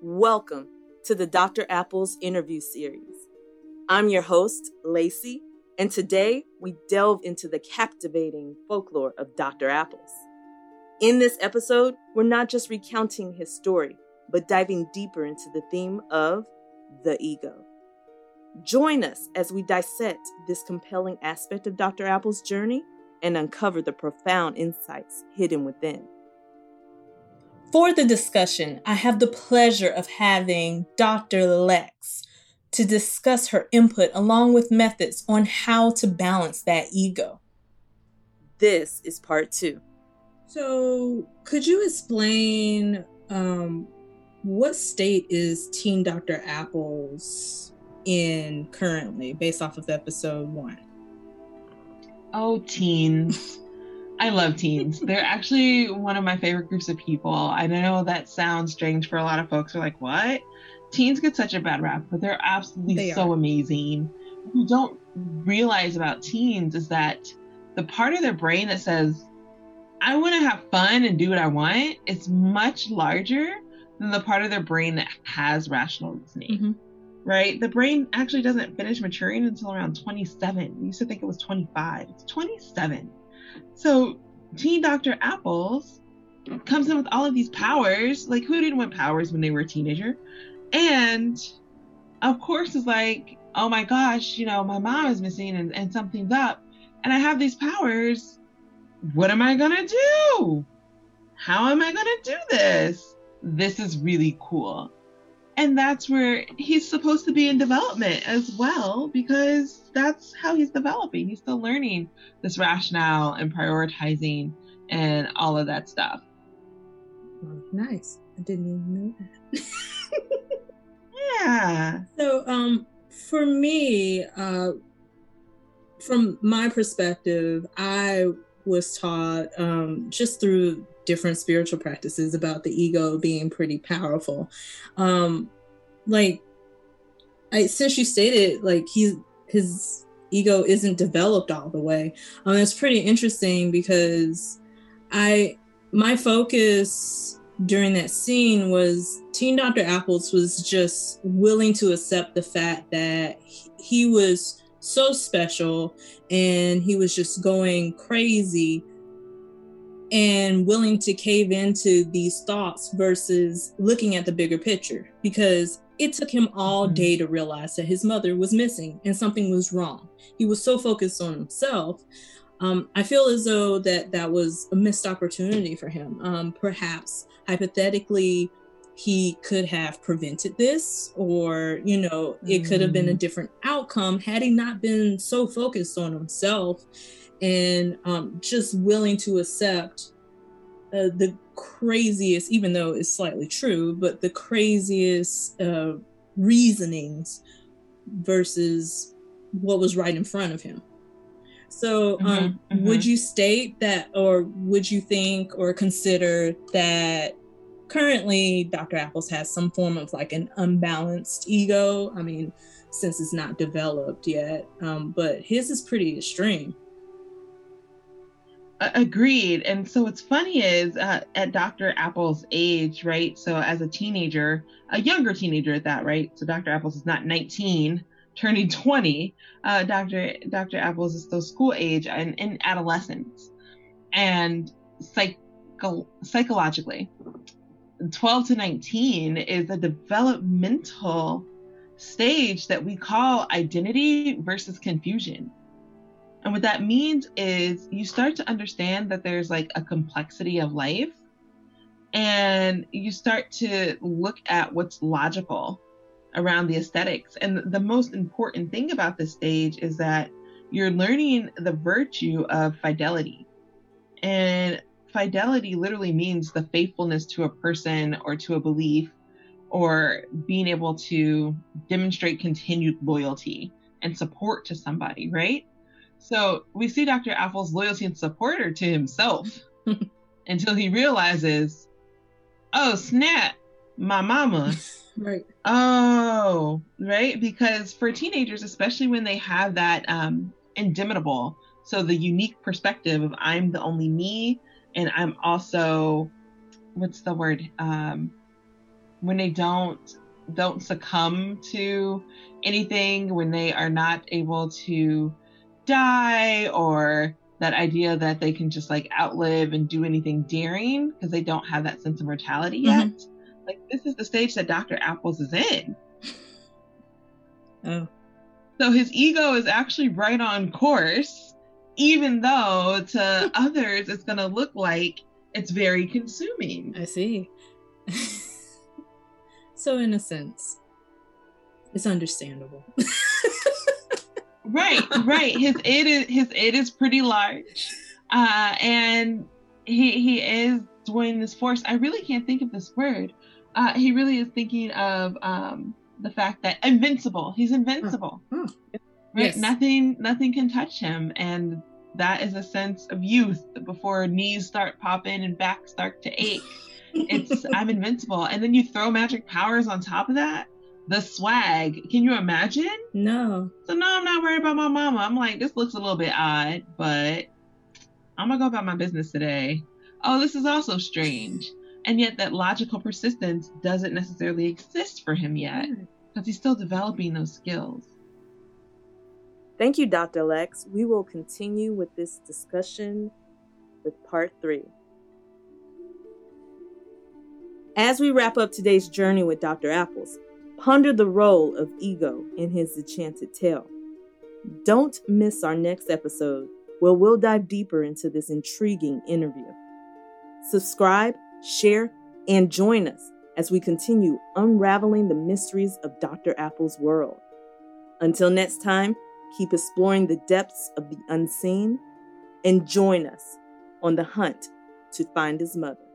Welcome to the Dr. Apples interview series. I'm your host, Lacey, and today we delve into the captivating folklore of Dr. Apples. In this episode, we're not just recounting his story, but diving deeper into the theme of the ego. Join us as we dissect this compelling aspect of Dr. Apples' journey and uncover the profound insights hidden within. For the discussion, I have the pleasure of having Dr. Lex to discuss her input along with methods on how to balance that ego. This is part two. So could you explain what state is Teen Dr. Apples in currently based off of episode one? Oh, teens. I love teens. They're actually one of my favorite groups of people. I know that sounds strange for a lot of folks who are like, what? Teens get such a bad rap, but they're absolutely amazing. What you don't realize about teens is that the part of their brain that says, I want to have fun and do what I want, is much larger than the part of their brain that has rational reasoning. Mm-hmm. Right? The brain actually doesn't finish maturing until around 27. You used to think it was 25. It's 27. So Teen Dr. Apples comes in with all of these powers. Like, who didn't want powers when they were a teenager? And of course it's like, oh my gosh, you know, my mom is missing and something's up and I have these powers. What am I gonna do? How am I gonna do this? This is really cool. And that's where he's supposed to be in development as well, because that's how he's developing. He's still learning this rationale and prioritizing and all of that stuff. Nice. I didn't even know that. Yeah. So for me, from my perspective, I was taught just through different spiritual practices about the ego being pretty powerful. Since you stated, like, his ego isn't developed all the way. It's pretty interesting because my focus during that scene was Teen Dr. Apples was just willing to accept the fact that he was so special and he was just going crazy and willing to cave into these thoughts versus looking at the bigger picture, because it took him all day to realize that his mother was missing and something was wrong. He was so focused on himself. I feel as though that was a missed opportunity for him. Perhaps hypothetically, he could have prevented this, or, you know, it could have been a different outcome had he not been so focused on himself and just willing to accept the craziest, even though it's slightly true, but the craziest reasonings versus what was right in front of him. So would you state that, or would you think or consider that currently Dr. Apples has some form of like an unbalanced ego? I mean, since it's not developed yet, but his is pretty extreme. Agreed. And so what's funny is at Dr. Apples' age, right? So as a teenager, a younger teenager at that, right? So Dr. Apples is not 19, turning 20. Dr. Apples is still school age and in adolescence. And psychologically, 12 to 19 is a developmental stage that we call identity versus confusion. And what that means is you start to understand that there's like a complexity of life, and you start to look at what's logical around the aesthetics. And the most important thing about this stage is that you're learning the virtue of fidelity. And fidelity literally means the faithfulness to a person or to a belief, or being able to demonstrate continued loyalty and support to somebody, right? So we see Dr. Apples' loyalty and supporter to himself until he realizes, oh, snap, my mama. Right. Oh, right. Because for teenagers, especially when they have that indomitable, so the unique perspective of I'm the only me, and I'm also, what's the word? when they don't succumb to anything, when they are not able to die, or that idea that they can just like outlive and do anything daring because they don't have that sense of mortality mm-hmm. yet. Like, this is the stage that Dr. Apples is in. Oh. So his ego is actually right on course, even though to others it's going to look like it's very consuming. I see. So in a sense, it's understandable. Right. His id is pretty large, and he is doing this force. I really can't think of this word. He really is thinking of the fact that invincible. He's invincible. Oh. Right? Yes. Nothing can touch him, and that is a sense of youth before knees start popping and back start to ache. It's I'm invincible, and then you throw magic powers on top of that. The swag. Can you imagine? No. So no, I'm not worried about my mama. I'm like, this looks a little bit odd, but I'm going to go about my business today. Oh, this is also strange. And yet that logical persistence doesn't necessarily exist for him yet because he's still developing those skills. Thank you, Dr. Lex. We will continue with this discussion with part 3. As we wrap up today's journey with Dr. Apples, ponder the role of ego in his enchanted tale. Don't miss our next episode, where we'll dive deeper into this intriguing interview. Subscribe, share, and join us as we continue unraveling the mysteries of Dr. Apple's world. Until next time, keep exploring the depths of the unseen and join us on the hunt to find his mother.